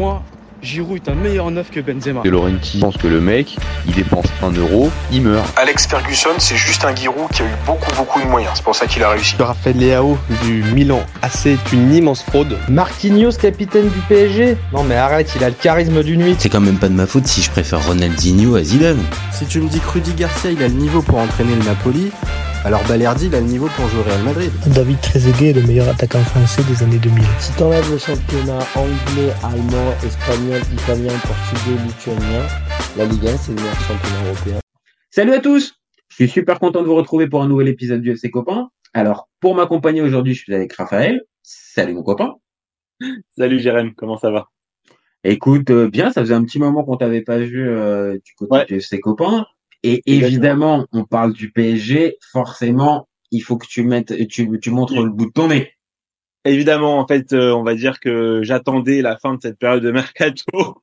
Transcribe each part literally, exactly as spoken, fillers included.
moi, Giroud est un meilleur neuf que Benzema. De Laurentiis pense que le mec, il dépense un euro, il meurt. Alex Ferguson, c'est juste un Giroud qui a eu beaucoup, beaucoup de moyens. C'est pour ça qu'il a réussi. Rafael Leão du Milan, assez ah, une immense fraude. Marquinhos, capitaine du P S G. Non mais arrête, il a le charisme d'une nuit. C'est quand même pas de ma faute si je préfère Ronaldinho à Zidane. Si tu me dis que Rudy Garcia, il a le niveau pour entraîner le Napoli, alors Balerdi, il a le niveau pour jouer au Real Madrid. David Trezeguet est le meilleur attaquant français des années deux mille. Si t'enlèves le championnat anglais, allemand, espagnol, italien, portugais, lituanien, la Ligue un, c'est le meilleur championnat européen. Salut à tous! Je suis super content de vous retrouver pour un nouvel épisode du F C Copains. Alors, pour m'accompagner aujourd'hui, je suis avec Raphaël. Salut mon copain. Salut Jérém, comment ça va? Écoute, euh, bien, ça faisait un petit moment qu'on t'avait pas vu euh, du côté ouais. du F C Copains. Et évidemment, on parle du P S G, forcément, il faut que tu mettes, tu, tu montres le bout de ton nez. Évidemment, en fait, euh, on va dire que j'attendais la fin de cette période de mercato pour,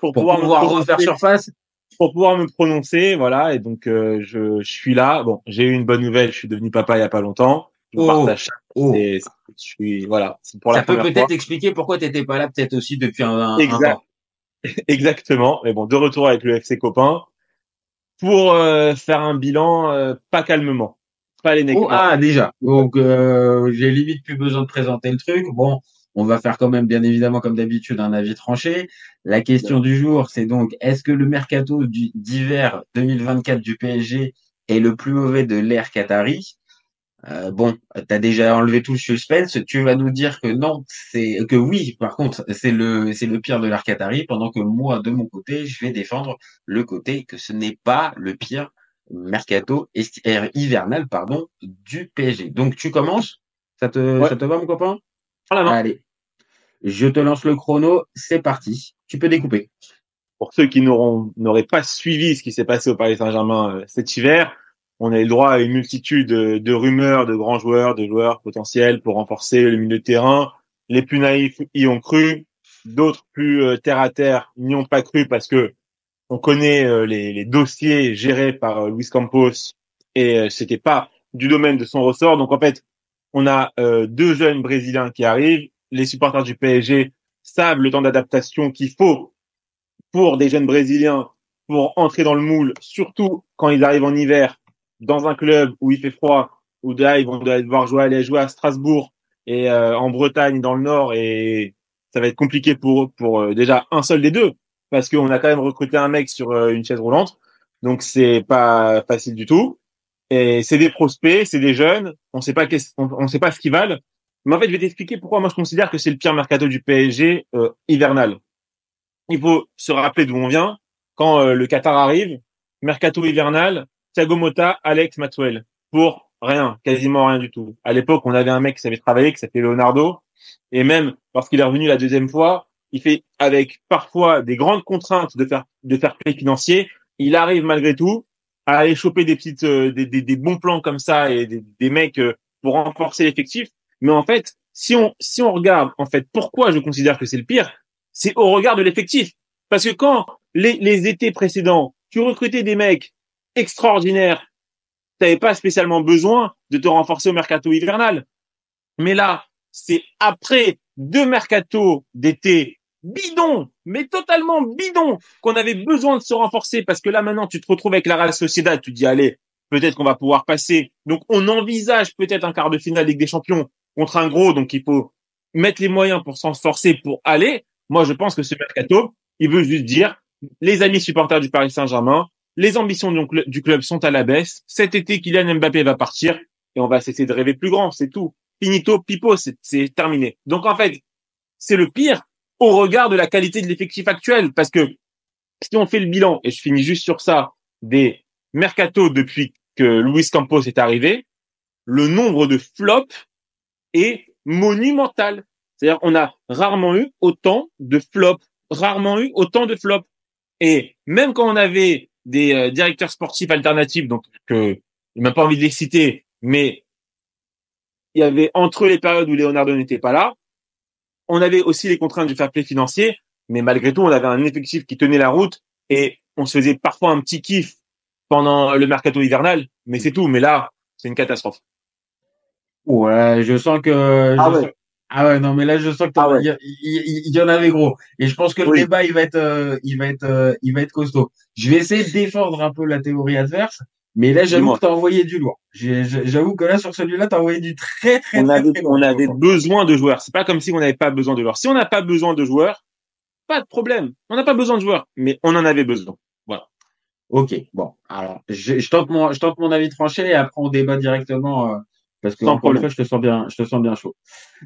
pour pouvoir, pouvoir refaire surface, pour pouvoir me prononcer, voilà. Et donc, euh, je, je suis là. Bon, j'ai eu une bonne nouvelle, je suis devenu papa il y a pas longtemps. Je oh, partage. Oh. Et je suis, voilà. C'est pour ça la peut peut-être fois. Expliquer pourquoi t'étais pas là, peut-être aussi depuis un, un, exact. un an. Exactement. Mais bon, de retour avec le F C Copains. Pour euh, faire un bilan euh, pas calmement, pas les négatifs. Oh, ah déjà, donc euh, j'ai limite plus besoin de présenter le truc. Bon, on va faire quand même, bien évidemment, comme d'habitude, un avis tranché. La question ouais. du jour, c'est donc, est-ce que le mercato du, d'hiver deux mille vingt-quatre du P S G est le plus mauvais de l'ère qatari? euh, Bon, t'as déjà enlevé tout le suspense. Tu vas nous dire que non, c'est que oui. Par contre, c'est le c'est le pire de l'ère qatari. Pendant que moi, de mon côté, je vais défendre le côté que ce n'est pas le pire mercato esti- euh, hivernal pardon du P S G. Donc tu commences. Ça te ouais. ça te va mon copain? Voilà, allez, je te lance le chrono. C'est parti. Tu peux découper. Pour ceux qui n'auront n'auraient pas suivi ce qui s'est passé au Paris Saint-Germain euh, cet hiver. On a eu le droit à une multitude de, de rumeurs, de grands joueurs, de joueurs potentiels pour renforcer le milieu de terrain. Les plus naïfs y ont cru, d'autres plus euh, terre à terre n'y ont pas cru parce que on connaît euh, les, les dossiers gérés par euh, Luis Campos et euh, c'était pas du domaine de son ressort. Donc en fait, on a euh, deux jeunes Brésiliens qui arrivent. Les supporters du P S G savent le temps d'adaptation qu'il faut pour des jeunes Brésiliens pour entrer dans le moule, surtout quand ils arrivent en hiver. Dans un club où il fait froid, où là, ils vont devoir jouer, aller jouer à Strasbourg et euh, en Bretagne, dans le Nord, et ça va être compliqué pour eux, pour euh, déjà un seul des deux, parce qu'on a quand même recruté un mec sur euh, une chaise roulante, donc c'est pas facile du tout. Et c'est des prospects, c'est des jeunes, on sait pas qu'est- on, on sait pas ce qu'ils valent. Mais en fait, je vais t'expliquer pourquoi moi je considère que c'est le pire mercato du P S G euh, hivernal. Il faut se rappeler d'où on vient. Quand euh, le Qatar arrive, mercato hivernal. Thiago Motta, Alex Maxwell, pour rien, quasiment rien du tout. À l'époque, on avait un mec qui savait travailler, qui s'appelait Leonardo, et même lorsqu'il est revenu la deuxième fois, il fait avec parfois des grandes contraintes de faire de faire play financier, il arrive malgré tout à aller choper des petites euh, des, des des bons plans comme ça et des, des mecs euh, pour renforcer l'effectif. Mais en fait, si on si on regarde en fait pourquoi je considère que c'est le pire, c'est au regard de l'effectif, parce que quand les les étés précédents, tu recrutais des mecs extraordinaire. T'avais pas spécialement besoin de te renforcer au mercato hivernal. Mais là, c'est après deux mercatos d'été bidons, mais totalement bidons, qu'on avait besoin de se renforcer parce que là, maintenant, tu te retrouves avec la Real Sociedad, tu te dis, allez, peut-être qu'on va pouvoir passer. Donc, on envisage peut-être un quart de finale Ligue des Champions contre un gros, donc il faut mettre les moyens pour s'en forcer pour aller. Moi, je pense que ce mercato, il veut juste dire, les amis supporters du Paris Saint-Germain, les ambitions du club sont à la baisse. Cet été, Kylian Mbappé va partir et on va cesser de rêver plus grand, c'est tout. Finito, pipo, c'est, c'est terminé. Donc en fait, c'est le pire au regard de la qualité de l'effectif actuel, parce que si on fait le bilan, et je finis juste sur ça, des mercatos depuis que Luis Campos est arrivé, le nombre de flops est monumental. C'est-à-dire on a rarement eu autant de flops, rarement eu autant de flops. Et même quand on avait des euh, directeurs sportifs alternatifs, donc que il m'a pas envie de les citer, mais il y avait entre les périodes où Leonardo n'était pas là, on avait aussi les contraintes du fair play financier, mais malgré tout, on avait un effectif qui tenait la route et on se faisait parfois un petit kiff pendant le mercato hivernal, mais c'est tout. Mais là, c'est une catastrophe. Ouais, je sens que ah je, ouais. sens, Ah ouais, non, mais là, je sens que ah ouais. il, il, il y en avait gros. Et je pense que oui. le débat, il va être, euh, il va être, euh, il va être costaud. Je vais essayer de défendre un peu la théorie adverse, mais là, j'avoue que t'as envoyé du lourd. J'avoue que là, sur celui-là, t'as envoyé du très, très, on très, avait, très On lourd. avait besoin de joueurs. C'est pas comme si on n'avait pas besoin de joueurs. Si on n'a pas besoin de joueurs, pas de problème. On n'a pas besoin de joueurs, mais on en avait besoin. Voilà. Ok. Bon. Alors, je, je tente mon, je tente mon avis tranché et après, on débat directement, euh, parce que encore une fois, je te sens bien, je te sens bien chaud.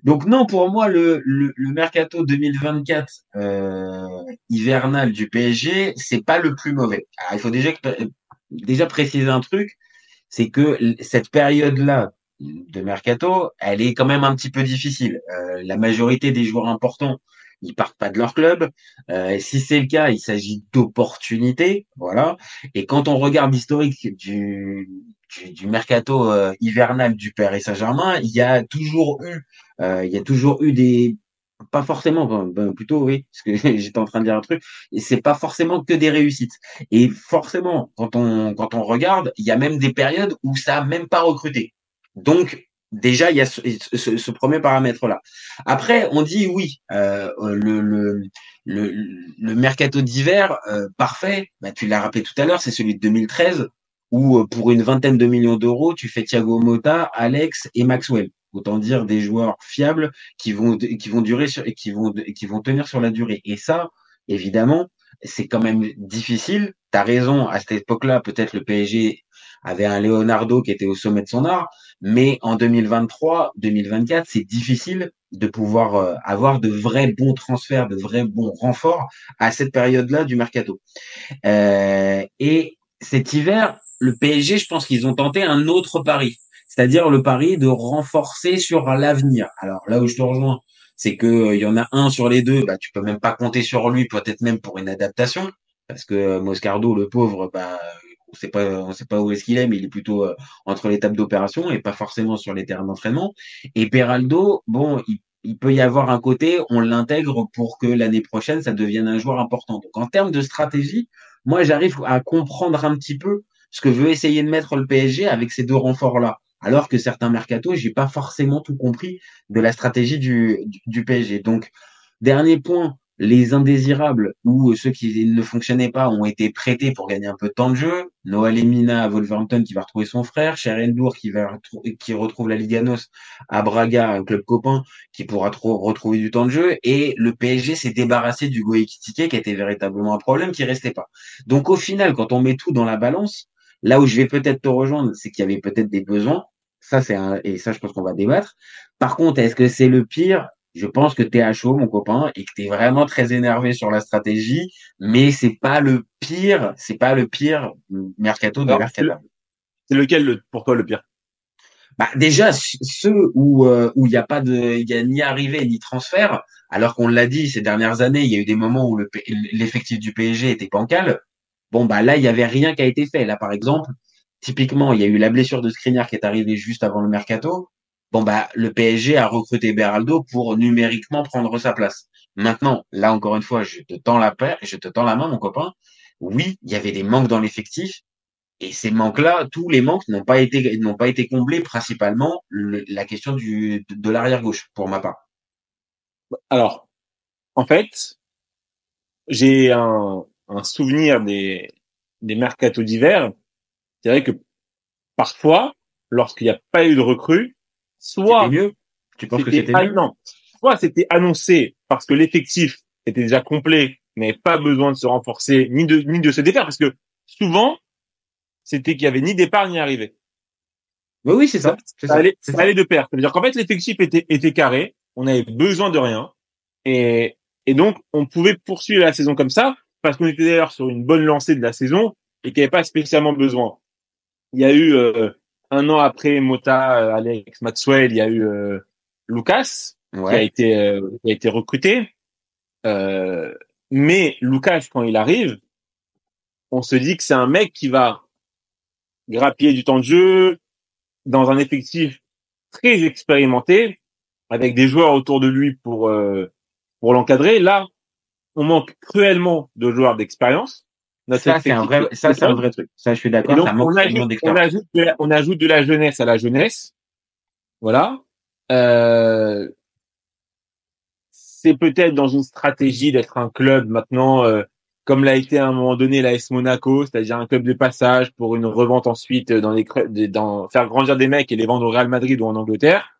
Donc non, pour moi, le le, le mercato deux mille vingt-quatre euh, hivernal du P S G, c'est pas le plus mauvais. Alors, il faut déjà déjà préciser un truc, c'est que cette période-là de mercato, elle est quand même un petit peu difficile. Euh, la majorité des joueurs importants, ils partent pas de leur club. Euh, si c'est le cas, il s'agit d'opportunités, voilà. Et quand on regarde l'historique du Du, du mercato euh, hivernal du Paris Saint-Germain, il y a toujours eu, euh, il y a toujours eu des, pas forcément, ben, ben, plutôt oui, parce que j'étais en train de dire un truc, et c'est pas forcément que des réussites. Et forcément, quand on quand on regarde, il y a même des périodes où ça a même pas recruté. Donc déjà, il y a ce, ce, ce premier paramètre-là. Après, on dit oui, euh, le, le, le, le mercato d'hiver euh, parfait. Bah, tu l'as rappelé tout à l'heure, c'est celui de deux mille treize. Où pour une vingtaine de millions d'euros, tu fais Thiago Motta, Alex et Maxwell. Autant dire des joueurs fiables qui vont qui vont durer sur, et qui vont qui vont tenir sur la durée. Et ça, évidemment, c'est quand même difficile. T'as raison. À cette époque-là, peut-être le P S G avait un Leonardo qui était au sommet de son art, mais en deux mille vingt-trois, deux mille vingt-quatre, c'est difficile de pouvoir avoir de vrais bons transferts, de vrais bons renforts à cette période-là du mercato. Euh, et cet hiver, le P S G, je pense qu'ils ont tenté un autre pari, c'est-à-dire le pari de renforcer sur l'avenir. Alors là où je te rejoins, c'est que euh, il y en a un sur les deux, bah tu peux même pas compter sur lui, peut-être même pour une adaptation, parce que euh, Moscardo, le pauvre, bah on sait pas, on sait pas où est-ce qu'il est, mais il est plutôt euh, entre les tables d'opération et pas forcément sur les terrains d'entraînement. Et Béraldo, bon, il, il peut y avoir un côté, on l'intègre pour que l'année prochaine, ça devienne un joueur important. Donc en termes de stratégie, moi j'arrive à comprendre un petit peu ce que veut essayer de mettre le P S G avec ces deux renforts-là. Alors que certains mercato, j'ai pas forcément tout compris de la stratégie du, du, du P S G. Donc, dernier point, les indésirables ou ceux qui ne fonctionnaient pas ont été prêtés pour gagner un peu de temps de jeu. Noël Emina à Wolverhampton qui va retrouver son frère. Cherendour qui va qui retrouve la Ligue Anos à Braga, un club copain qui pourra trop retrouver du temps de jeu. Et le P S G s'est débarrassé du Hugo Ekitike qui était véritablement un problème qui restait pas. Donc, au final, quand on met tout dans la balance, là où je vais peut-être te rejoindre, c'est qu'il y avait peut-être des besoins. Ça, c'est un, et ça, je pense qu'on va débattre. Par contre, est-ce que c'est le pire? Je pense que t'es à chaud, mon copain, et que t'es vraiment très énervé sur la stratégie, mais c'est pas le pire, c'est pas le pire mercato de mercato. C'est lequel, le, pour toi, le pire? Bah, déjà, ceux où, euh, où il n'y a pas de, il y a ni arrivée, ni transfert, alors qu'on l'a dit ces dernières années, il y a eu des moments où le, l'effectif du P S G était bancal. Bon, bah là, il y avait rien qui a été fait. Là, par exemple, typiquement, il y a eu la blessure de Skriniar qui est arrivée juste avant le mercato. Bon, bah le P S G a recruté Béraldo pour numériquement prendre sa place. Maintenant, là, encore une fois, je te tends la paire, je te tends la main, mon copain. Oui, il y avait des manques dans l'effectif. Et ces manques-là, tous les manques n'ont pas été n'ont pas été comblés, principalement le, la question du de, de l'arrière-gauche, pour ma part. Alors, en fait, j'ai un... un souvenir des, des mercato d'hiver, c'est vrai que parfois, lorsqu'il n'y a pas eu de recrue, soit c'était mieux. Tu penses que c'était mieux? Non. Soit c'était annoncé parce que l'effectif était déjà complet, n'avait pas besoin de se renforcer, ni de, ni de se défaire, parce que souvent, c'était qu'il y avait ni départ, ni arrivée. Oui, oui, c'est ça. Ça, ça allait, ça allait de pair. Ça veut dire qu'en fait, l'effectif était, était carré, on avait besoin de rien, et, et donc, on pouvait poursuivre la saison comme ça, parce qu'on était d'ailleurs sur une bonne lancée de la saison et qu'il n'y avait pas spécialement besoin. Il y a eu euh, un an après Motta, Alex, Maxwell, il y a eu euh, Lucas ouais. qui a été euh, qui a été recruté. Euh, mais Lucas, quand il arrive, on se dit que c'est un mec qui va grappiller du temps de jeu dans un effectif très expérimenté avec des joueurs autour de lui pour euh, pour l'encadrer. Là, on manque cruellement de joueurs d'expérience. Ça, c'est un vrai, ça, c'est un vrai truc. Ça, je suis d'accord. Donc, ça manque on, ajoute, on, ajoute de la, on ajoute de la jeunesse à la jeunesse. Voilà. Euh, c'est peut-être dans une stratégie d'être un club maintenant, euh, comme l'a été à un moment donné l'A S Monaco, c'est-à-dire un club de passage pour une revente ensuite dans les dans faire grandir des mecs et les vendre au Real Madrid ou en Angleterre.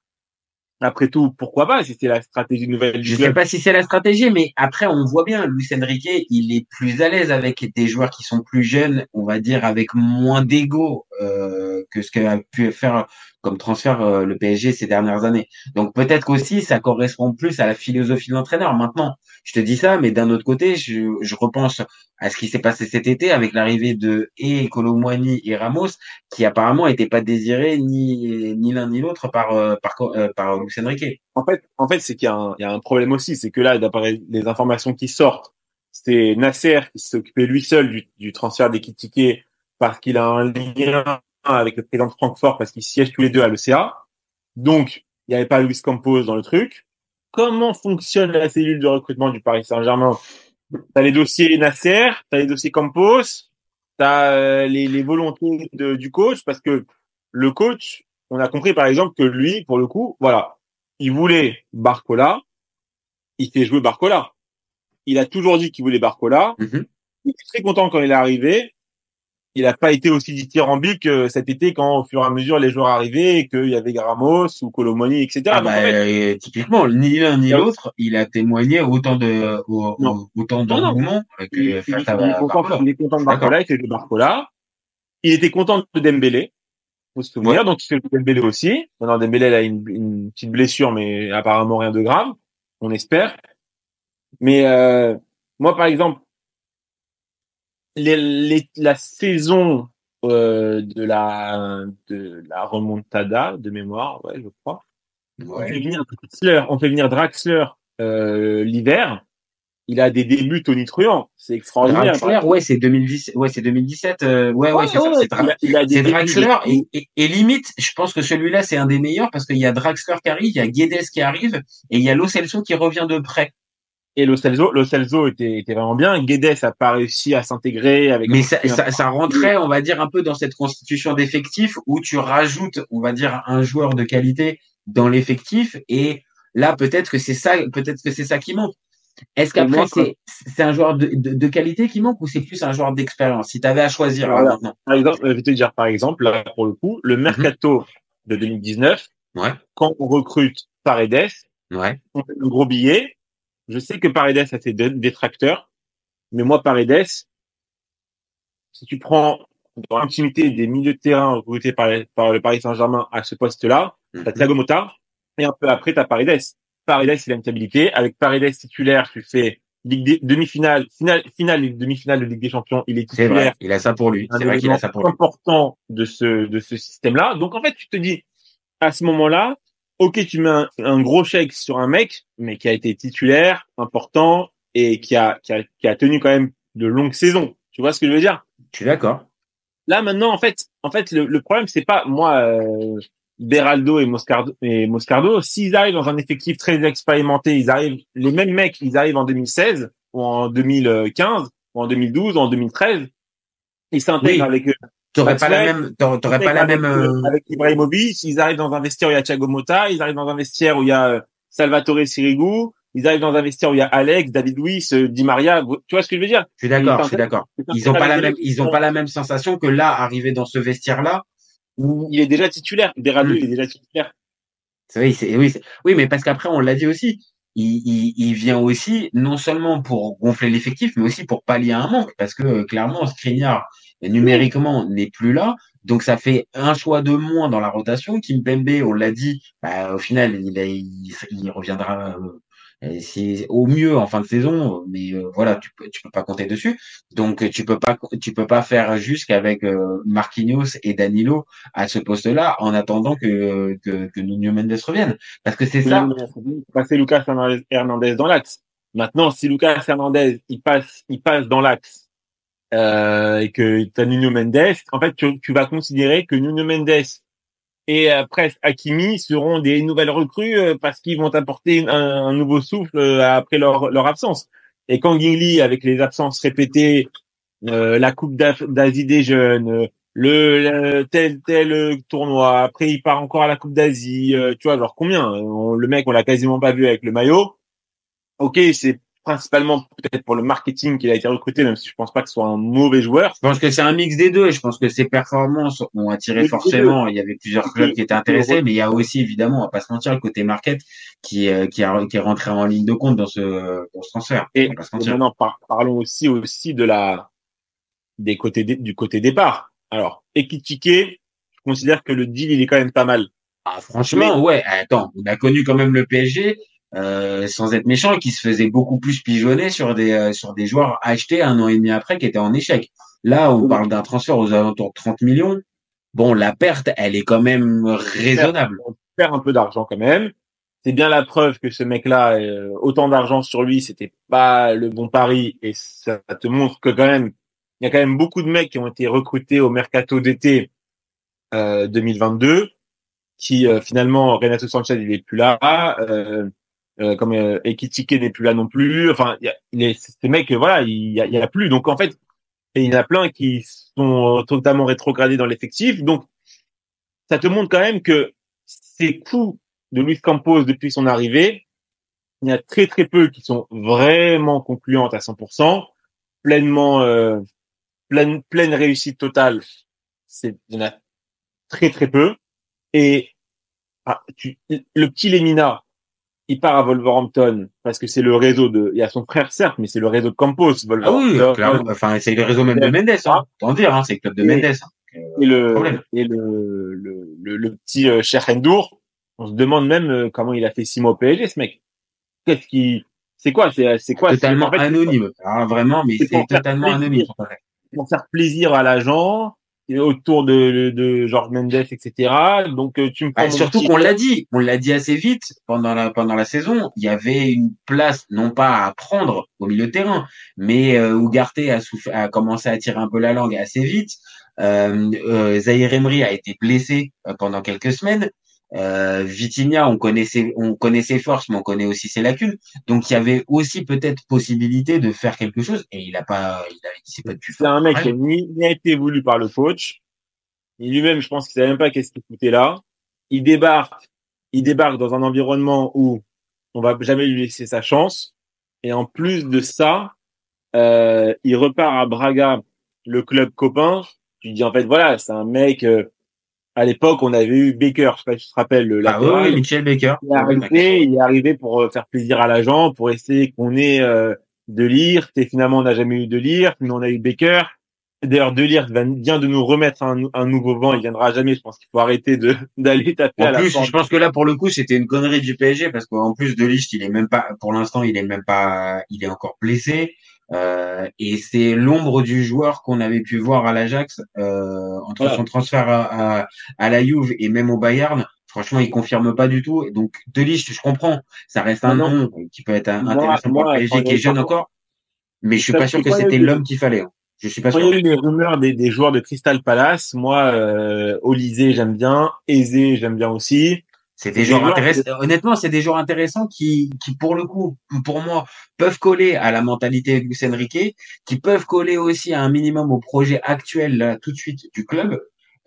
Après tout, pourquoi pas, si c'est la stratégie nouvelle du club. Je sais pas si c'est la stratégie, mais après, on voit bien, Luis Enrique, il est plus à l'aise avec des joueurs qui sont plus jeunes, on va dire, avec moins d'ego, euh, que ce qu'a pu faire comme transfert, euh, le P S G ces dernières années. Donc, peut-être qu'aussi, ça correspond plus à la philosophie de l'entraîneur. Maintenant, je te dis ça, mais d'un autre côté, je, je repense à ce qui s'est passé cet été avec l'arrivée de et Colomouani et Ramos, qui apparemment n'étaient pas désirés ni, ni l'un ni l'autre par, euh, par, euh, par Luis Enrique. En fait, en fait, c'est qu'il y a un, il y a un problème aussi, c'est que là, d'après les informations qui sortent, c'est Nasser qui s'occupait lui seul du, du transfert d'Ekitike parce qu'il a un lien avec le président de Francfort parce qu'ils siègent tous les deux à l'E C A. Donc, il n'y avait pas Luis Campos dans le truc. Comment fonctionne la cellule de recrutement du Paris Saint-Germain? T'as les dossiers Nasser, t'as les dossiers Campos, t'as les, les volontés de, du coach, parce que le coach, on a compris par exemple que lui, pour le coup, voilà, il voulait Barcola, il fait jouer Barcola. Il a toujours dit qu'il voulait Barcola. Mm-hmm. Il est très content quand il est arrivé. Il n'a pas été aussi dithyrambique cet été quand, au fur et à mesure, les joueurs arrivaient et qu'il y avait Ramos ou Colomoni, et cetera. Ah bah, en fait, euh, typiquement, ni l'un ni l'autre, il a témoigné autant de, au, non. autant d'engouement que face à Barcola. Il est content de Barcola, il fait de Barcola. Il était content de Dembélé, faut se souvenir, ouais. Donc il fait Dembélé aussi. Maintenant, Dembélé, il a une, une petite blessure, mais apparemment rien de grave, on espère. Mais, euh, moi, par exemple, Les, les, la saison euh, de la de la remontada de mémoire, ouais, je crois. Ouais. On fait venir Draxler, on fait venir Draxler euh, l'hiver. Il a des débuts tonitruants, c'est extraordinaire. Draxler, ouais, c'est deux mille dix, ouais, c'est deux mille dix-sept, euh, ouais, ouais, ouais, c'est, ouais, c'est, dra- il a, il a c'est Draxler et, et, et limite, je pense que celui-là c'est un des meilleurs parce qu'il y a Draxler qui arrive, il y a Guedes qui arrive et il y a Lo Celso qui revient de près. Et Lo Celso, Lo Celso était, était vraiment bien. Guedes a pas réussi à s'intégrer avec. Mais ça, ça, ça rentrait, on va dire, un peu dans cette constitution d'effectif où tu rajoutes, on va dire, un joueur de qualité dans l'effectif. Et là, peut-être que c'est ça, peut-être que c'est ça qui manque. Est-ce qu'après, c'est, c'est un joueur de, de, de qualité qui manque ou c'est plus un joueur d'expérience? Si tu avais à choisir. Voilà. Maintenant. Par exemple, je vais te dire, par exemple, là, pour le coup, le Mercato de deux mille dix-neuf, ouais. Quand on recrute Paredes, ouais. On fait le gros billet. Je sais que Paredes a ses détracteurs, mais moi, Paredes, si tu prends dans l'intimité des milieux de terrain recrutés par, par le Paris Saint-Germain à ce poste-là, mm-hmm. T'as Thiago Motta, et un peu après, t'as Paredes. Paredes, il a une stabilité. Avec Paredes titulaire, tu fais Ligue des, demi-finale, finale, finale et demi-finale de Ligue des Champions. Il est titulaire. C'est vrai, il a ça pour lui. C'est vrai qu'il a ça pour lui. C'est important de ce, de ce système-là. Donc, en fait, tu te dis, à ce moment-là, ok, tu mets un, un gros chèque sur un mec, mais qui a été titulaire, important, et qui a, qui a, qui a tenu quand même de longues saisons. Tu vois ce que je veux dire? Je suis d'accord. Là, maintenant, en fait, en fait, le, le problème, c'est pas, moi, euh, Béraldo et Moscardo, et Moscardo, s'ils arrivent dans un effectif très expérimenté, ils arrivent, les mêmes mecs, ils arrivent en deux mille seize, ou en deux mille quinze, ou en deux mille douze, ou en deux mille treize, ils s'intègrent oui. avec eux. T'aurais pas la même, t'aurais, t'aurais pas la même, euh... avec Ibrahimovic, ils arrivent dans un vestiaire où il y a Thiago Motta, ils arrivent dans un vestiaire où il y a Salvatore Sirigu, ils arrivent dans un vestiaire où il y a Alex, David Luiz, Di Maria, tu vois ce que je veux dire? Je suis d'accord, je suis d'accord. Ils ont pas la même, ils ont pas la même sensation que là, arrivé dans ce vestiaire-là, où il est déjà titulaire. Béraldo, mmh. il est déjà titulaire. C'est vrai, c'est, oui, c'est, oui, mais parce qu'après, on l'a dit aussi. Il, il, il vient aussi non seulement pour gonfler l'effectif, mais aussi pour pallier un manque, parce que euh, clairement, Skriniar numériquement n'est plus là, donc ça fait un choix de moins dans la rotation. Kimpembe, on l'a dit, bah, au final, il, a, il, il reviendra euh, c'est au mieux en fin de saison, mais euh, voilà, tu peux, tu peux pas compter dessus. Donc tu peux pas, tu peux pas faire jusqu'avec euh, Marquinhos et Danilo à ce poste-là en attendant que que, que Nuno Mendes revienne, parce que c'est ça. Passer Lucas Hernandez dans l'axe. Maintenant, si Lucas Hernandez il passe, il passe dans l'axe. Euh, et que t'as Nuno Mendes, en fait, tu, tu vas considérer que Nuno Mendes et euh, presque Hakimi seront des nouvelles recrues euh, parce qu'ils vont apporter un, un nouveau souffle euh, après leur, leur absence. Et quand Gigli, avec les absences répétées, euh, la coupe d'A- d'Asie des jeunes, le, le tel tel tournoi, après il part encore à la coupe d'Asie, euh, tu vois, genre combien on, le mec, on l'a quasiment pas vu avec le maillot. ok, c'est principalement peut-être pour le marketing qu'il a été recruté, même si je pense pas que ce soit un mauvais joueur. Je pense que c'est un mix des deux. Je pense que ses performances ont attiré forcément. Il y avait plusieurs clubs qui étaient intéressés, mais il y a aussi, évidemment, on va pas se mentir, le côté market qui est, qui a, qui est rentré en ligne de compte dans ce, dans ce transfert. Et on va pas se mentir. Maintenant, par, parlons aussi, aussi de la, des côtés, du côté départ. Alors, Ekitike, je considère que le deal, il est quand même pas mal. Ah, franchement, mais... ouais. Attends, on a connu quand même le P S G. Euh, sans être méchant, qui se faisait beaucoup plus pigeonner sur des euh, sur des joueurs achetés un an et demi après qui étaient en échec. Là, on parle d'un transfert aux alentours de trente millions. Bon, la perte, elle est quand même raisonnable. On perd un peu d'argent quand même. C'est bien la preuve que ce mec-là, euh, autant d'argent sur lui, c'était pas le bon pari, et ça te montre que quand même, il y a quand même beaucoup de mecs qui ont été recrutés au mercato d'été euh, deux mille vingt-deux, qui euh, finalement Renato Sanchez il est plus là. Euh, Euh, comme euh, Ekitike n'est plus là non plus. Enfin, y a, les, ces mecs, voilà, il y, y a plus. Donc en fait, il y en a plein qui sont totalement rétrogradés dans l'effectif. Donc ça te montre quand même que ces coups de Luis Campos depuis son arrivée, il y a très très peu qui sont vraiment concluantes à cent pour cent, pleinement euh, pleine pleine réussite totale. C'est il y en a très très peu. Et ah, tu, le petit Lemina. Il part à Wolverhampton parce que c'est le réseau de. Il y a son frère certes, mais c'est le réseau de Campos. Ah oui, clairement. Enfin, c'est le réseau même de Mendes. Hein. Tant dire, hein, c'est le club de et, Mendes. Hein. Et le problème. et le le le, le petit euh, Cherhendour, on se demande même euh, comment il a fait six mois au P S G, ce mec. Qu'est-ce qui, c'est quoi, c'est c'est quoi totalement c'est, en fait, anonyme. Ah vraiment, mais c'est, c'est totalement plaisir, anonyme. Pour faire plaisir à l'agent. Autour de, de Jorge Mendes, et cetera. Donc tu me prends ah, surtout petit... qu'on l'a dit, on l'a dit assez vite pendant la pendant la saison. Il y avait une place non pas à prendre au milieu de terrain, mais euh, Ugarte a, souff... a commencé à tirer un peu la langue assez vite. Euh, euh, Zahir Emery a été blessé pendant quelques semaines. Euh, Vitinha, on connaissait on connaissait ses forces, mais on connaît aussi ses lacunes. Donc il y avait aussi peut-être possibilité de faire quelque chose, et il a pas, il, a, il s'est pas du tout. C'est un mec qui ni, ni a été voulu par le coach. Et lui-même, je pense qu'il savait même pas qu'est-ce qu'il foutait là. Il débarque, il débarque dans un environnement où on va jamais lui laisser sa chance. Et en plus de ça, euh, il repart à Braga, le club copain. Tu dis en fait voilà, c'est un mec. Euh, À l'époque, on avait eu Baker, je sais pas si tu te rappelles. Le ah latéral, oui, Michel Baker. Il est arrivé, il est arrivé pour faire plaisir à l'agent, pour essayer qu'on ait euh, de Ligt. Et finalement, on n'a jamais eu de Ligt, mais on a eu Baker. D'ailleurs, de Ligt vient de nous remettre un, un nouveau vent. Il viendra jamais. Je pense qu'il faut arrêter de d'aller taper en à la. En plus, je pense que là, pour le coup, c'était une connerie du P S G parce qu'en plus de Ligt, il est même pas. Pour l'instant, il est même pas. Il est encore blessé. Euh, et c'est l'ombre du joueur qu'on avait pu voir à l'Ajax euh, entre voilà. Son transfert à, à, à la Juve et même au Bayern. Franchement, il confirme pas du tout. Et donc, De Ligt, je comprends, ça reste un non, nom qui peut être un, moi, intéressant moi, pour le P S G, qui est jeune encore. Mais je suis pas sûr que c'était eu, l'homme qu'il fallait. Hein. Je suis pas sûr. Il y a eu les rumeurs des, des joueurs de Crystal Palace. Moi, euh, Olise, j'aime bien. Aizé, j'aime bien aussi. C'est des, des joueurs intéressants. De... Honnêtement, c'est des joueurs intéressants qui, qui pour le coup, pour moi, peuvent coller à la mentalité de Luis Enrique, qui peuvent coller aussi à un minimum au projet actuel là tout de suite du club.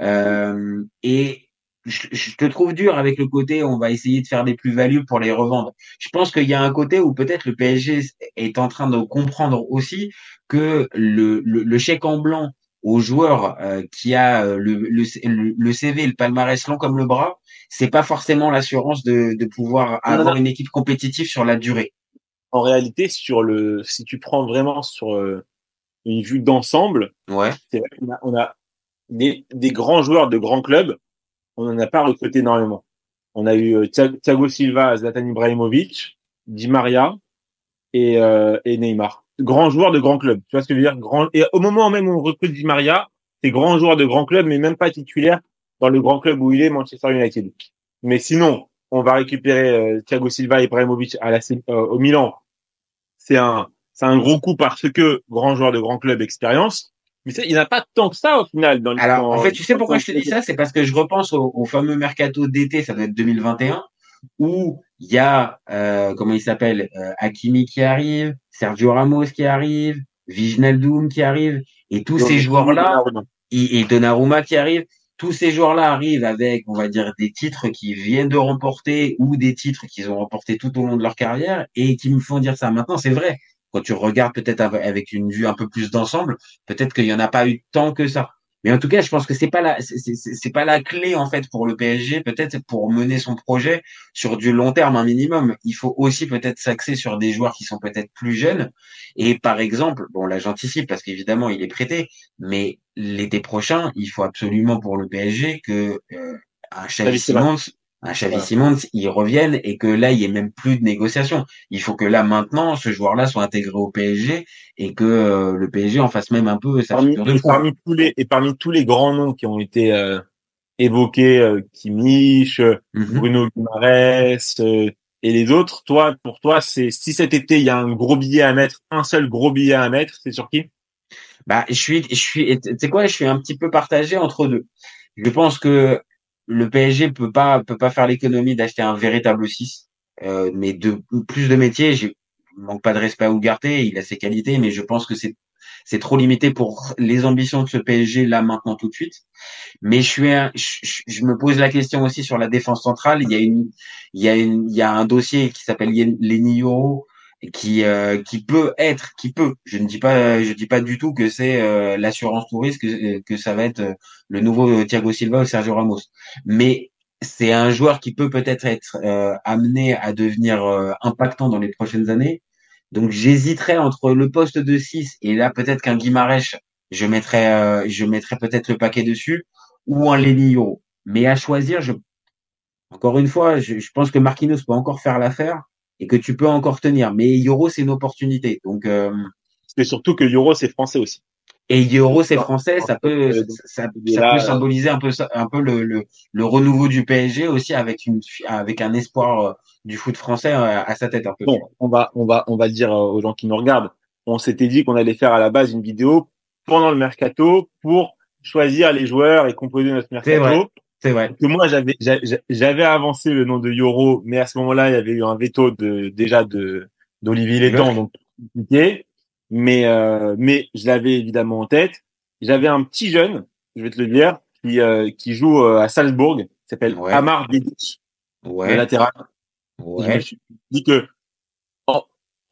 Euh, et je, je te trouve dur avec le côté on va essayer de faire des plus-values pour les revendre. Je pense qu'il y a un côté où peut-être le P S G est en train de comprendre aussi que le, le, le chèque en blanc aux joueurs euh, qui a le, le, le C V, le palmarès long comme le bras. C'est pas forcément l'assurance de, de pouvoir avoir non, non. une équipe compétitive sur la durée. En réalité, sur le, si tu prends vraiment sur euh, une vue d'ensemble, ouais. C'est vrai qu'on a, on a des, des grands joueurs de grands clubs, on n'en a pas recruté énormément. On a eu euh, Thiago Silva, Zlatan Ibrahimovic, Di Maria et, euh, et Neymar. Grands joueurs de grands clubs. Tu vois ce que je veux dire? Grand, et au moment même où on recrute Di Maria, c'est grands joueurs de grands clubs, mais même pas titulaires. Dans le grand club où il est, Manchester United. Mais sinon, on va récupérer euh, Thiago Silva et Ibrahimovic à la, euh, au Milan. C'est un, c'est un gros coup parce que grand joueur de grand club, expérience. Mais c'est, il n'y a pas tant que ça au final. Dans Alors, en fait, tu sais pourquoi je te dis ça, c'est parce que je repense au, au fameux mercato d'été, ça doit être deux mille vingt et un, où il y a, euh, comment il s'appelle, euh, Hakimi qui arrive, Sergio Ramos qui arrive, Wijnaldum qui arrive, et tous Donc, ces joueurs-là, et, et Donnarumma qui arrive. tous ces joueurs-là arrivent avec, on va dire, des titres qu'ils viennent de remporter ou des titres qu'ils ont remportés tout au long de leur carrière et qui me font dire ça. Maintenant, c'est vrai. Quand tu regardes peut-être avec une vue un peu plus d'ensemble, peut-être qu'il n'y en a pas eu tant que ça. Mais en tout cas, je pense que c'est pas la, c'est, c'est, c'est pas la clé, en fait, pour le P S G, peut-être pour mener son projet sur du long terme, un minimum. Il faut aussi peut-être s'axer sur des joueurs qui sont peut-être plus jeunes. Et par exemple, bon, là, j'anticipe parce qu'évidemment, il est prêté, mais l'été prochain, il faut absolument pour le P S G que, euh, un Xavi Simons, un Xavi Simons, ils reviennent et que là, il n'y ait même plus de négociation. Il faut que là, maintenant, ce joueur-là soit intégré au P S G et que euh, le P S G en fasse même un peu sa parmi, de parmi tous les Et parmi tous les grands noms qui ont été euh, évoqués, euh, Kimmich, mm-hmm. Bruno Guimarães euh, et les autres, toi, pour toi, c'est si cet été, il y a un gros billet à mettre, un seul gros billet à mettre, c'est sur qui? Bah, je suis, je suis, tu sais quoi, je suis un petit peu partagé entre deux. Je pense que le P S G peut pas peut pas faire l'économie d'acheter un véritable six, euh, mais de plus de métiers. Je manque pas de respect à Ugarte, il a ses qualités, mais je pense que c'est c'est trop limité pour les ambitions de ce P S G là maintenant tout de suite. Mais je suis un, je, je me pose la question aussi sur la défense centrale. Il y a une il y a une il y a un dossier qui s'appelle Lenny Yoro qui euh, qui peut être qui peut je ne dis pas je dis pas du tout que c'est euh, l'assurance tout risque que, que ça va être euh, le nouveau Thiago Silva ou Sergio Ramos, mais c'est un joueur qui peut peut-être être euh, amené à devenir euh, impactant dans les prochaines années. Donc j'hésiterais entre le poste de six et là peut-être qu'un Guimarães je mettrais euh, je mettrais peut-être le paquet dessus ou un Lenillo, mais à choisir, je encore une fois je, je pense que Marquinhos peut encore faire l'affaire et que tu peux encore tenir. Mais Yoro, c'est une opportunité. Donc, euh... c'est surtout que Yoro, c'est français aussi. Et Yoro, c'est français, ça peut, ça, ça, ça peut symboliser un peu, un peu le, le, le renouveau du P S G aussi avec une, avec un espoir du foot français à sa tête un peu. Bon, on va, on va, on va dire aux gens qui nous regardent. On s'était dit qu'on allait faire à la base une vidéo pendant le mercato pour choisir les joueurs et composer notre mercato. C'est vrai. C'est vrai. Que moi, j'avais, j'avais avancé le nom de Yoro, mais à ce moment-là, il y avait eu un veto de, déjà de, d'Olivier Létan, donc, compliqué. Mais, euh, mais je l'avais évidemment en tête. J'avais un petit jeune, je vais te le dire, qui, euh, qui joue euh, à Salzbourg, qui s'appelle ouais. Amar Dedic, ouais. le latéral. Ouais. Et je me suis dit que, en,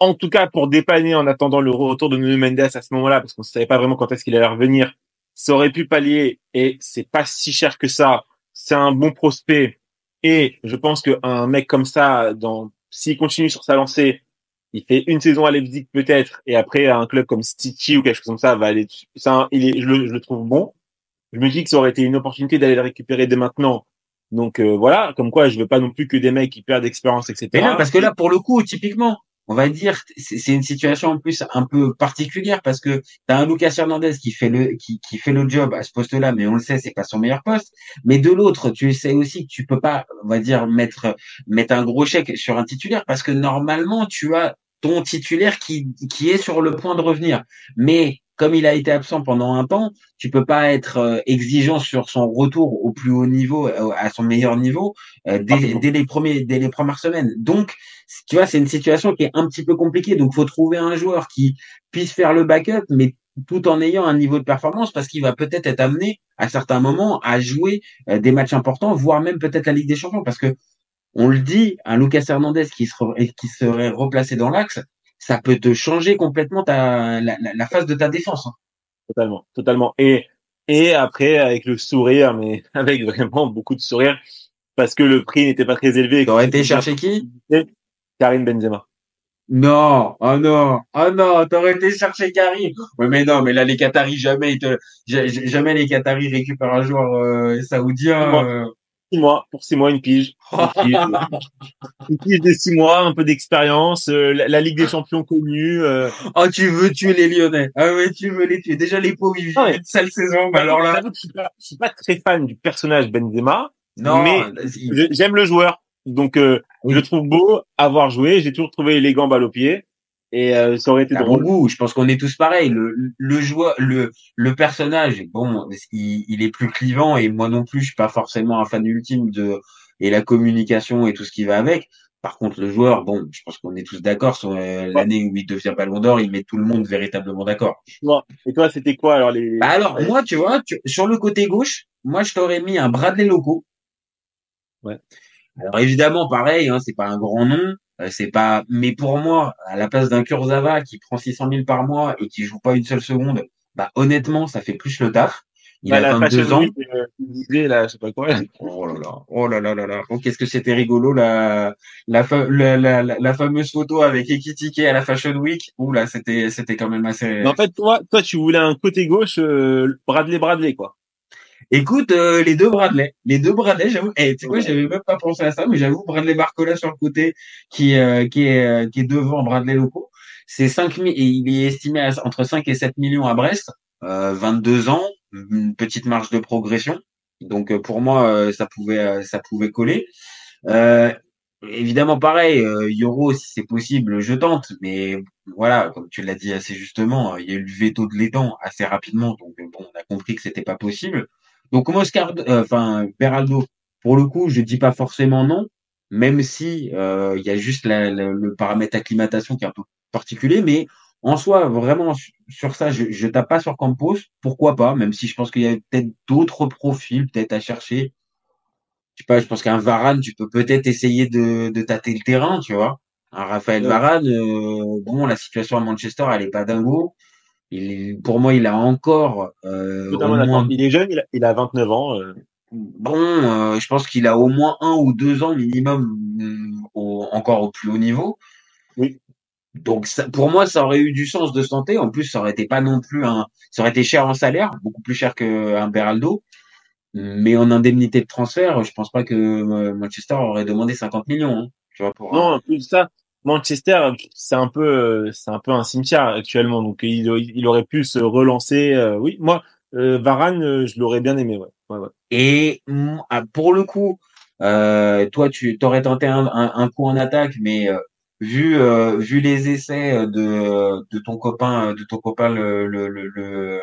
en tout cas, pour dépanner en attendant le retour de Nuno Mendes à ce moment-là, parce qu'on ne savait pas vraiment quand est-ce qu'il allait revenir, ça aurait pu pallier, et c'est pas si cher que ça. C'est un bon prospect et je pense qu'un mec comme ça, dans, s'il continue sur sa lancée, il fait une saison à Leipzig peut-être et après un club comme Stitchy ou quelque chose comme ça va aller. Ça, il est, je le, je le trouve bon. Je me dis que ça aurait été une opportunité d'aller le récupérer dès maintenant. Donc euh, voilà, comme quoi je veux pas non plus que des mecs qui perdent d'expérience, et cetera. Mais non, parce que là pour le coup, typiquement, on va dire c'est, c'est une situation en plus un peu particulière parce que t'as un Lucas Hernandez qui fait le qui qui fait le job à ce poste-là, mais on le sait, c'est pas son meilleur poste. Mais de l'autre, tu sais aussi que tu peux pas, on va dire, mettre mettre un gros chèque sur un titulaire parce que normalement tu as ton titulaire qui qui est sur le point de revenir. Mais comme il a été absent pendant un temps, tu peux pas être exigeant sur son retour au plus haut niveau, à son meilleur niveau, dès, dès les premiers, dès les premières semaines. Donc, tu vois, c'est une situation qui est un petit peu compliquée. Donc, faut trouver un joueur qui puisse faire le backup, mais tout en ayant un niveau de performance, parce qu'il va peut-être être amené à certains moments à jouer des matchs importants, voire même peut-être la Ligue des Champions, parce que on le dit, un Lucas Hernandez qui serait, qui serait replacé dans l'axe, ça peut te changer complètement ta, la, la, la phase de ta défense. Totalement, totalement. Et, et après, avec le sourire, mais avec vraiment beaucoup de sourire, parce que le prix n'était pas très élevé. T'aurais été chercher qui? Karim Benzema. Non, oh non, oh non, t'aurais été chercher Karim. Oui, mais non, mais là, les Qataris, jamais, ils te, jamais les Qataris récupèrent un joueur euh, saoudien. Euh... Six mois, pour six mois, une pige. Une pige, une pige de six mois, un peu d'expérience, euh, la, la Ligue des Champions connue. Euh... Oh, tu veux tuer les Lyonnais. Ah ouais, tu veux les tuer. Déjà, les pauvres, ils vivent une sale saison. Bah, alors là. Je suis pas, je suis pas très fan du personnage Benzema. Non. Mais je, j'aime le joueur. Donc, euh, oui. Je le trouve beau avoir joué. J'ai toujours trouvé élégant balle au pied. Et euh, ça aurait été T'as drôle. Bon goût. Je pense qu'on est tous pareils. Le, le joueur, le, le personnage, bon, il, il est plus clivant et moi non plus, je suis pas forcément un fan ultime de et la communication et tout ce qui va avec. Par contre, le joueur, bon, je pense qu'on est tous d'accord sur euh, l'année où il devient Ballon d'Or, il met tout le monde véritablement d'accord. Bon. Et toi, c'était quoi alors les... Bah alors, ouais. moi, tu vois, tu... sur le côté gauche, moi, je t'aurais mis un Bradley Loco. Ouais. Alors évidemment, pareil, hein, c'est pas un grand nom, euh, c'est pas. Mais pour moi, à la place d'un Kurzawa qui prend six cent mille par mois et qui joue pas une seule seconde, bah honnêtement, ça fait plus le taf. Il bah, a vingt-deux ans. Euh, idée, là, je sais pas quoi. Oh là là, oh là là là là. Oh, qu'est-ce que c'était rigolo la la, fa... la, la, la, la fameuse photo avec Ekitike à la Fashion Week. Ouh là, c'était c'était quand même assez. Mais en fait, toi, toi, tu voulais un côté gauche, euh, Bradley Bradley quoi. Écoute, euh, les deux Bradley, les deux Bradley, j'avoue. Eh, tu vois, j'avais même pas pensé à ça, mais j'avoue, Bradley Barcola sur le côté, qui euh, qui est euh, qui est devant Bradley Loco. C'est cinq mille et il est estimé à, entre cinq et sept millions à Brest. Euh, vingt-deux ans, une petite marge de progression. Donc pour moi, euh, ça pouvait euh, ça pouvait coller. Euh, évidemment, pareil, euh, Yoro, si c'est possible, je tente. Mais voilà, comme tu l'as dit assez justement, il y a eu le veto de l'étang assez rapidement. Donc bon, on a compris que c'était pas possible. Donc Moscardo, enfin euh, Béraldo, pour le coup, je dis pas forcément non, même si il euh, y a juste la, la, le paramètre acclimatation qui est un peu particulier, mais en soi, vraiment sur ça, je, je tape pas sur Campos, pourquoi pas, même si je pense qu'il y a peut-être d'autres profils peut-être à chercher. Je sais pas, je pense qu'un Varane, tu peux peut-être essayer de, de tâter le terrain, tu vois. Un Rafael Varane, euh, bon, la situation à Manchester, elle est pas dingo. Il est, pour moi, il a encore. Euh, au moins... Il est jeune, il a, il a vingt-neuf ans. Euh... Bon, euh, je pense qu'il a au moins un ou deux ans minimum au, encore au plus haut niveau. Oui. Donc, ça, pour moi, ça aurait eu du sens de se tenter. En plus, ça aurait été pas non plus un, ça aurait été cher en salaire, beaucoup plus cher qu'un Béraldo. Mais en indemnité de transfert, je pense pas que Manchester aurait demandé cinquante millions. Hein, tu vois, pour. Non, en plus ça. Manchester, c'est un peu, c'est un peu un cimetière actuellement, donc il, il aurait pu se relancer. Euh, oui, moi, euh, Varane, je l'aurais bien aimé, ouais. ouais, ouais. Et pour le coup, euh, toi, tu t'aurais tenté un, un, un coup en attaque, mais euh, vu euh, vu les essais de de ton copain, de ton copain le le le le,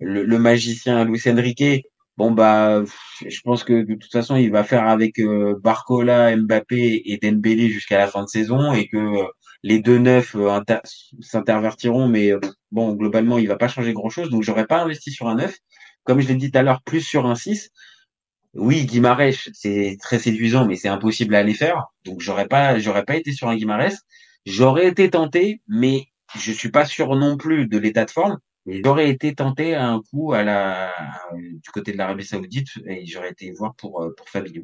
le, le magicien Luis Enrique. Bon bah, je pense que de toute façon il va faire avec euh, Barcola, Mbappé et Dembélé jusqu'à la fin de saison et que euh, les deux neufs euh, inter- s'intervertiront. Mais euh, bon, globalement il va pas changer grand chose. Donc j'aurais pas investi sur un neuf, comme je l'ai dit tout à l'heure, plus sur un six. Oui, Guimarães, c'est très séduisant, mais c'est impossible à aller faire. Donc j'aurais pas, j'aurais pas été sur un Guimarães. J'aurais été tenté, mais je suis pas sûr non plus de l'état de forme. J'aurais été tenté à un coup à la du côté de l'Arabie Saoudite et j'aurais été voir pour pour Fabinho.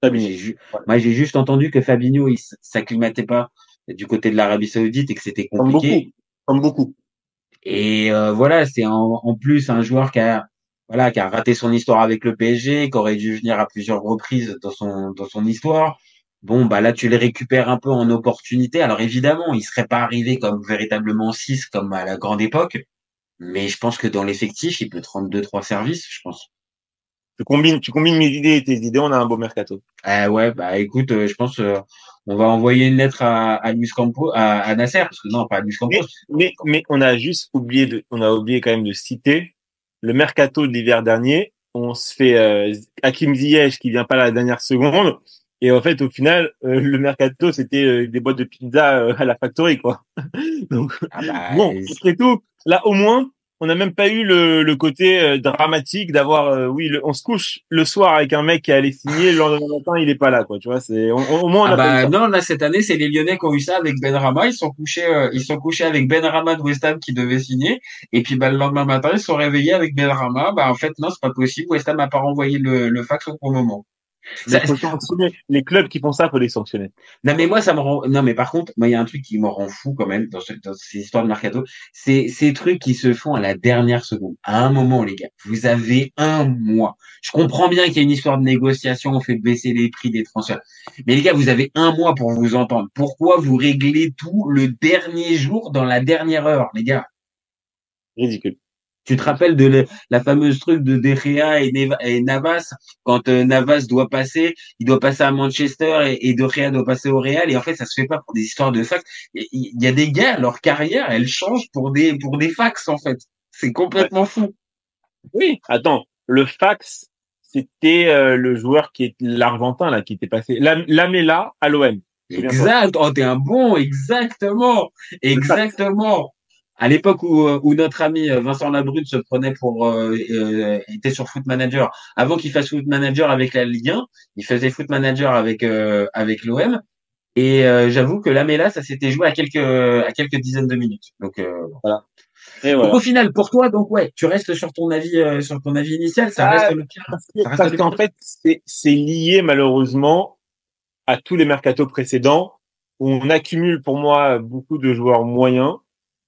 Fabinho. J'ai ju... ouais. Moi j'ai juste entendu que Fabinho il s'acclimatait pas du côté de l'Arabie Saoudite et que c'était compliqué. Comme beaucoup. Comme beaucoup. Et euh, voilà, c'est en, en plus un joueur qui a voilà qui a raté son histoire avec le P S G, qui aurait dû venir à plusieurs reprises dans son dans son histoire. Bon bah là tu les récupères un peu en opportunité. Alors évidemment il serait pas arrivé comme véritablement six comme à la grande époque. Mais je pense que dans l'effectif, il peut prendre deux, trois services, je pense. Tu combines, tu combines mes idées et tes idées, on a un beau mercato. Ah euh, ouais, bah écoute, euh, je pense euh, on va envoyer une lettre à, à Luis Campos, à, à Nasser, parce que non, pas à Luis Campos. Mais, mais, mais on a juste oublié de, on a oublié quand même de citer le mercato de l'hiver dernier. On se fait euh, Hakim Ziyech qui vient pas à la dernière seconde. Et en fait, au final, euh, le mercato, c'était euh, des boîtes de pizza euh, à la factory, quoi. Donc, ah bah, bon, après tout, là, au moins, on n'a même pas eu le, le côté euh, dramatique d'avoir, euh, oui, le, on se couche le soir avec un mec qui est allé signer, le lendemain matin, il est pas là, quoi. Tu vois, c'est on, on, au moins. On ah a bah, pas non, là cette année, c'est les Lyonnais qui ont eu ça avec Benrahma. Ils sont couchés, euh, ils sont couchés avec Benrahma de West Ham qui devait signer, et puis bah le lendemain matin, ils sont réveillés avec Benrahma. Bah en fait, non, c'est pas possible. West Ham a pas renvoyé le, le fax au bon moment. Ça, les clubs qui font ça, faut les sanctionner. Non mais moi ça me rend. Non mais par contre, moi il y a un truc qui me rend fou quand même dans, ce... dans ces histoires de mercato, c'est ces trucs qui se font à la dernière seconde. À un moment les gars, vous avez un mois. Je comprends bien qu'il y a une histoire de négociation, on fait baisser les prix des transferts. Mais les gars, vous avez un mois pour vous entendre. Pourquoi vous réglez tout le dernier jour dans la dernière heure, les gars? Ridicule. Tu te rappelles de le, la fameuse truc de De Gea et, Neva, et Navas, quand euh, Navas doit passer, il doit passer à Manchester et, et De Gea doit passer au Real. Et en fait, ça se fait pas pour des histoires de fax. Il y a des gars, leur carrière, elle change pour des pour des fax en fait. C'est complètement fou. Oui. Attends, le fax, c'était euh, le joueur qui est l'Argentin là, qui était passé. Lamela à l'O M. Exact. Oh, t'es un bon. Exactement. Exactement. À l'époque où, où notre ami Vincent Labrune se prenait pour euh, euh, était sur Foot Manager, avant qu'il fasse Foot Manager avec la Ligue un, il faisait Foot Manager avec euh, avec l'O M. Et euh, j'avoue que là, mais là, ça s'était joué à quelques à quelques dizaines de minutes. Donc euh, voilà. Et voilà. Donc au final, pour toi, donc ouais, tu restes sur ton avis euh, sur ton avis initial, ça ah, reste le cas. Ça reste parce qu'en fait, c'est, c'est lié malheureusement à tous les mercatos précédents où on accumule pour moi beaucoup de joueurs moyens.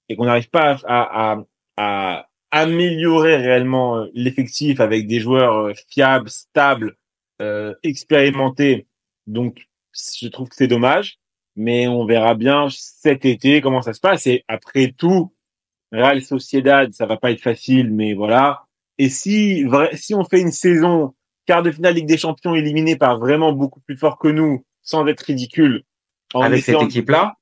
Et qu'on n'arrive pas à, à, à améliorer réellement l'effectif avec des joueurs fiables, stables, euh, expérimentés. Donc, je trouve que c'est dommage. Mais on verra bien cet été comment ça se passe. Et après tout, Real Sociedad, ça va pas être facile, mais voilà. Et si, si on fait une saison quart de finale Ligue des Champions éliminée par vraiment beaucoup plus fort que nous, sans être ridicule, en avec essayant, cette équipe-là,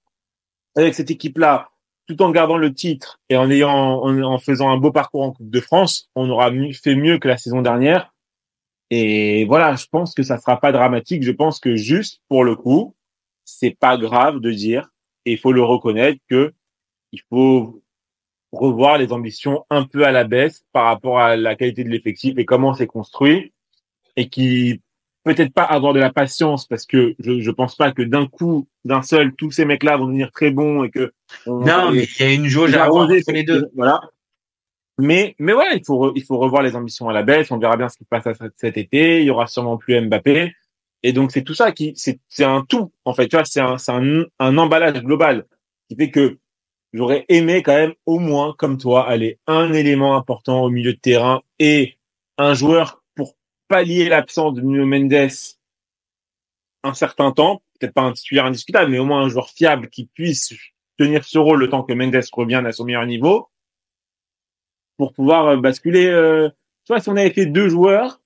avec cette équipe-là. Tout en gardant le titre et en ayant, en, en faisant un beau parcours en Coupe de France, on aura mieux, fait mieux que la saison dernière. Et voilà, je pense que ça sera pas dramatique. Je pense que juste pour le coup, c'est pas grave de dire, et il faut le reconnaître, que il faut revoir les ambitions un peu à la baisse par rapport à la qualité de l'effectif et comment c'est construit, et qui peut-être pas avoir de la patience parce que je, je pense pas que d'un coup, d'un seul, tous ces mecs-là vont devenir très bons et que on, non, mais il y a une jauge à avoir entre les deux. Voilà. Mais, mais ouais, il faut, re, il faut revoir les ambitions à la baisse. On verra bien ce qui se passe cet été. Il y aura sûrement plus Mbappé. Et donc, c'est tout ça qui, c'est, c'est un tout. En fait, tu vois, c'est un, c'est un, un emballage global qui fait que j'aurais aimé quand même au moins, comme toi, aller un élément important au milieu de terrain et un joueur pallier l'absence de Nuno Mendes un certain temps, peut-être pas un titulaire indiscutable, mais au moins un joueur fiable qui puisse tenir ce rôle le temps que Mendes revienne à son meilleur niveau pour pouvoir basculer. Euh, tu vois, si on avait fait deux joueurs,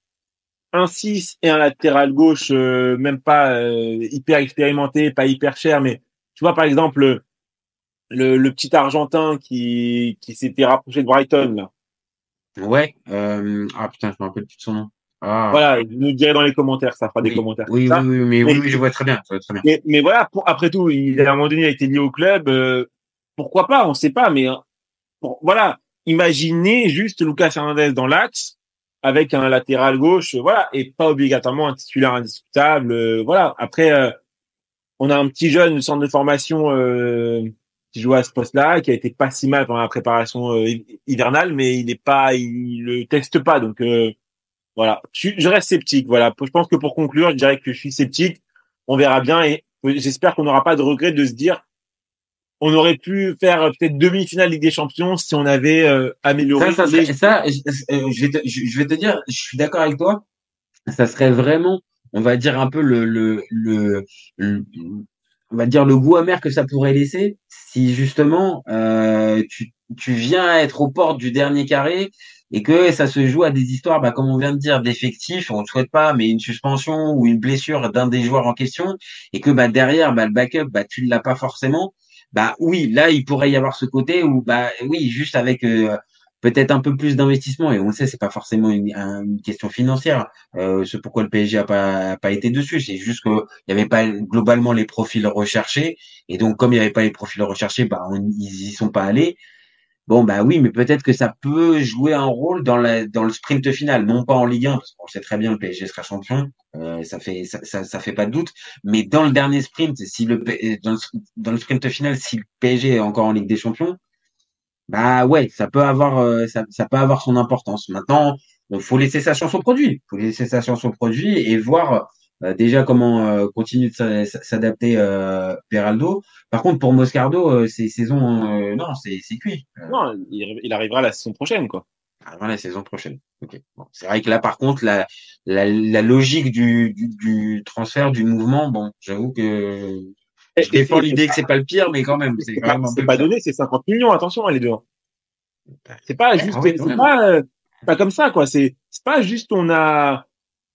un six et un latéral gauche, euh, même pas euh, hyper expérimenté, pas hyper cher, mais tu vois, par exemple, le, le petit Argentin qui, qui s'était rapproché de Brighton, là. Ouais. Euh, ah putain, je me rappelle plus de son nom. Ah. Voilà, vous nous direz dans les commentaires, ça fera oui, des commentaires. Oui, comme oui, ça. oui, mais, mais oui, je vois très bien. Je vois très bien. Mais, mais voilà, pour, après tout, il à un moment donné il a été lié au club. Euh, pourquoi pas, on ne sait pas, mais pour, voilà, imaginez juste Lucas Hernandez dans l'axe avec un latéral gauche, voilà, et pas obligatoirement un titulaire indiscutable. Euh, voilà, après, euh, on a un petit jeune du centre de formation euh, qui joue à ce poste-là, qui a été pas si mal pendant la préparation euh, hivernale, mais il n'est pas, il le teste pas, donc. Euh, Voilà, je, je reste sceptique. Voilà, je pense que pour conclure, je dirais que je suis sceptique. On verra bien et j'espère qu'on n'aura pas de regret de se dire on aurait pu faire peut-être demi-finale Ligue des Champions si on avait euh, amélioré. Ça, ça, serait, les... ça je, je, vais te, je vais te dire, je suis d'accord avec toi. Ça serait vraiment, on va dire un peu le, le, le, le on va dire le goût amer que ça pourrait laisser si justement euh, tu, tu viens à être aux portes du dernier carré. Et que ça se joue à des histoires, bah, comme on vient de dire, d'effectifs, on ne souhaite pas, mais une suspension ou une blessure d'un des joueurs en question, et que bah, derrière, bah, le backup, bah, tu ne l'as pas forcément. Bah oui, là, il pourrait y avoir ce côté où, bah oui, juste avec euh, peut-être un peu plus d'investissement, et on le sait, c'est pas forcément une, une question financière, euh, ce pourquoi le P S G a pas, a pas été dessus, c'est juste qu'il n'y avait pas globalement les profils recherchés, et donc comme il n'y avait pas les profils recherchés, bah on, ils y sont pas allés. Bon, bah oui, mais peut-être que ça peut jouer un rôle dans la, dans le sprint final, non pas en Ligue un, parce qu'on sait très bien que le P S G sera champion, euh, ça fait, ça, ça, ça fait pas de doute, mais dans le dernier sprint, si le, dans le, dans le sprint final, si le P S G est encore en Ligue des Champions, bah ouais, ça peut avoir, euh, ça, ça peut avoir son importance. Maintenant, il faut laisser sa chance au produit, faut laisser sa chance au produit et voir, euh, déjà comment, euh, continue de s'adapter, euh, Béraldo. Par contre, pour Moscardo, euh, ces saisons, euh, non, c'est, c'est cuit. Euh, non, il, il arrivera la saison prochaine, quoi. Il arrivera la saison prochaine. Ok. Bon, c'est vrai que là, par contre, la, la, la logique du, du, du transfert, du mouvement, bon, j'avoue que je défends l'idée que c'est pas le pire, mais quand même, c'est, c'est quand même un peu pas donné, c'est cinquante millions, attention, les deux. C'est pas juste, ouais, c'est pas, euh, pas comme ça, quoi. C'est, c'est pas juste, on a,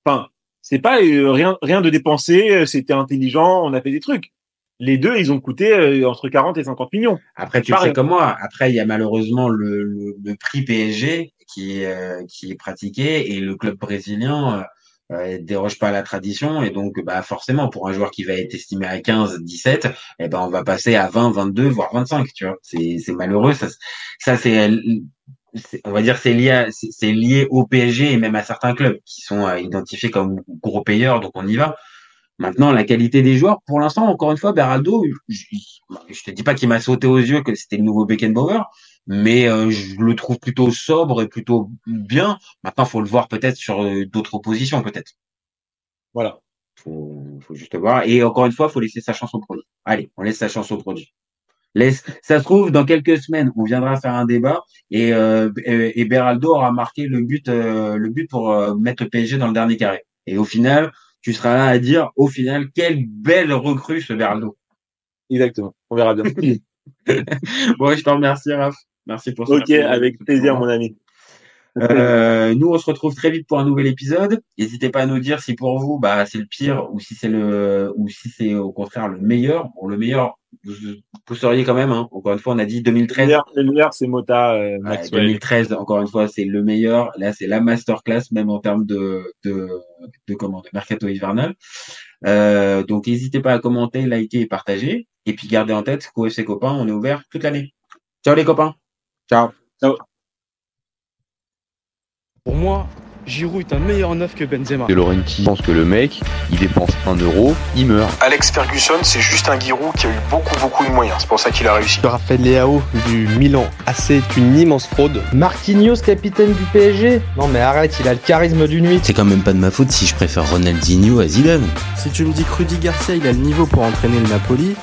enfin, c'est pas euh, rien, rien de dépensé, c'était intelligent, on a fait des trucs. Les deux, ils ont coûté euh, entre quarante et cinquante millions. Après, tu le sais comme moi. Après, il y a malheureusement le, le, le prix P S G qui, euh, qui est pratiqué et le club brésilien, euh, déroge pas à la tradition, et donc bah forcément pour un joueur qui va être estimé à quinze, dix-sept, et eh ben on va passer à vingt, vingt-deux voire vingt-cinq, tu vois. C'est c'est malheureux, ça ça c'est on va dire c'est lié à, c'est, c'est lié au P S G et même à certains clubs qui sont euh, identifiés comme gros payeurs, donc on y va. Maintenant, la qualité des joueurs, pour l'instant, encore une fois, Béraldo, je, je te dis pas qu'il m'a sauté aux yeux que c'était le nouveau Beckenbauer, mais euh, je le trouve plutôt sobre et plutôt bien. Maintenant, faut le voir peut-être sur euh, d'autres positions, peut-être. Voilà. Faut, faut juste voir. Et encore une fois, faut laisser sa chance au produit. Allez, on laisse sa chance au produit. Laisse. Ça se trouve, dans quelques semaines, on viendra faire un débat et, euh, et, et Béraldo aura marqué le but, euh, le but pour euh, mettre le P S G dans le dernier carré. Et au final, tu seras là à dire, au final, quelle belle recrue ce Béraldo. Exactement, on verra bien. Bon, je te remercie, Raph. Merci pour ça. Ok, avec plaisir, mon ami. Euh, nous, on se retrouve très vite pour un nouvel épisode. N'hésitez pas à nous dire si pour vous, bah, c'est le pire ou si c'est le, ou si c'est au contraire le meilleur. Bon, le meilleur, vous, vous seriez quand même, hein. Encore une fois, on a dit deux mille treize. Le meilleur, le meilleur c'est Motta. Euh, ouais, deux mille treize, encore une fois, c'est le meilleur. Là, c'est la masterclass, même en termes de, de, de comment, de mercato hivernal. Euh, donc, n'hésitez pas à commenter, liker et partager. Et puis, gardez en tête qu'au F C Copains, on est ouvert toute l'année. Ciao les copains. Ciao. Ciao. Pour moi, Giroud est un meilleur neuf que Benzema. De Laurenti pense que le mec, il dépense un euro, il meurt. Alex Ferguson, c'est juste un Giroud qui a eu beaucoup, beaucoup de moyens. C'est pour ça qu'il a réussi. Rafael Leão du Milan A C est une immense fraude. Marquinhos, capitaine du P S G. Non mais arrête, il a le charisme d'une huit. C'est quand même pas de ma faute si je préfère Ronaldinho à Zidane. Si tu me dis que Rudy Garcia, il a le niveau pour entraîner le Napoli,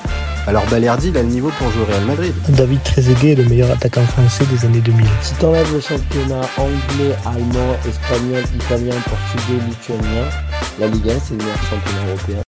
alors Balerdi, il a le niveau pour jouer au Real Madrid. David Trezeguet est le meilleur attaquant français des années deux mille. Si t'enlèves le championnat anglais, allemand, espagnol, italien, portugais, lituanien, la Ligue un, c'est le meilleur championnat européen.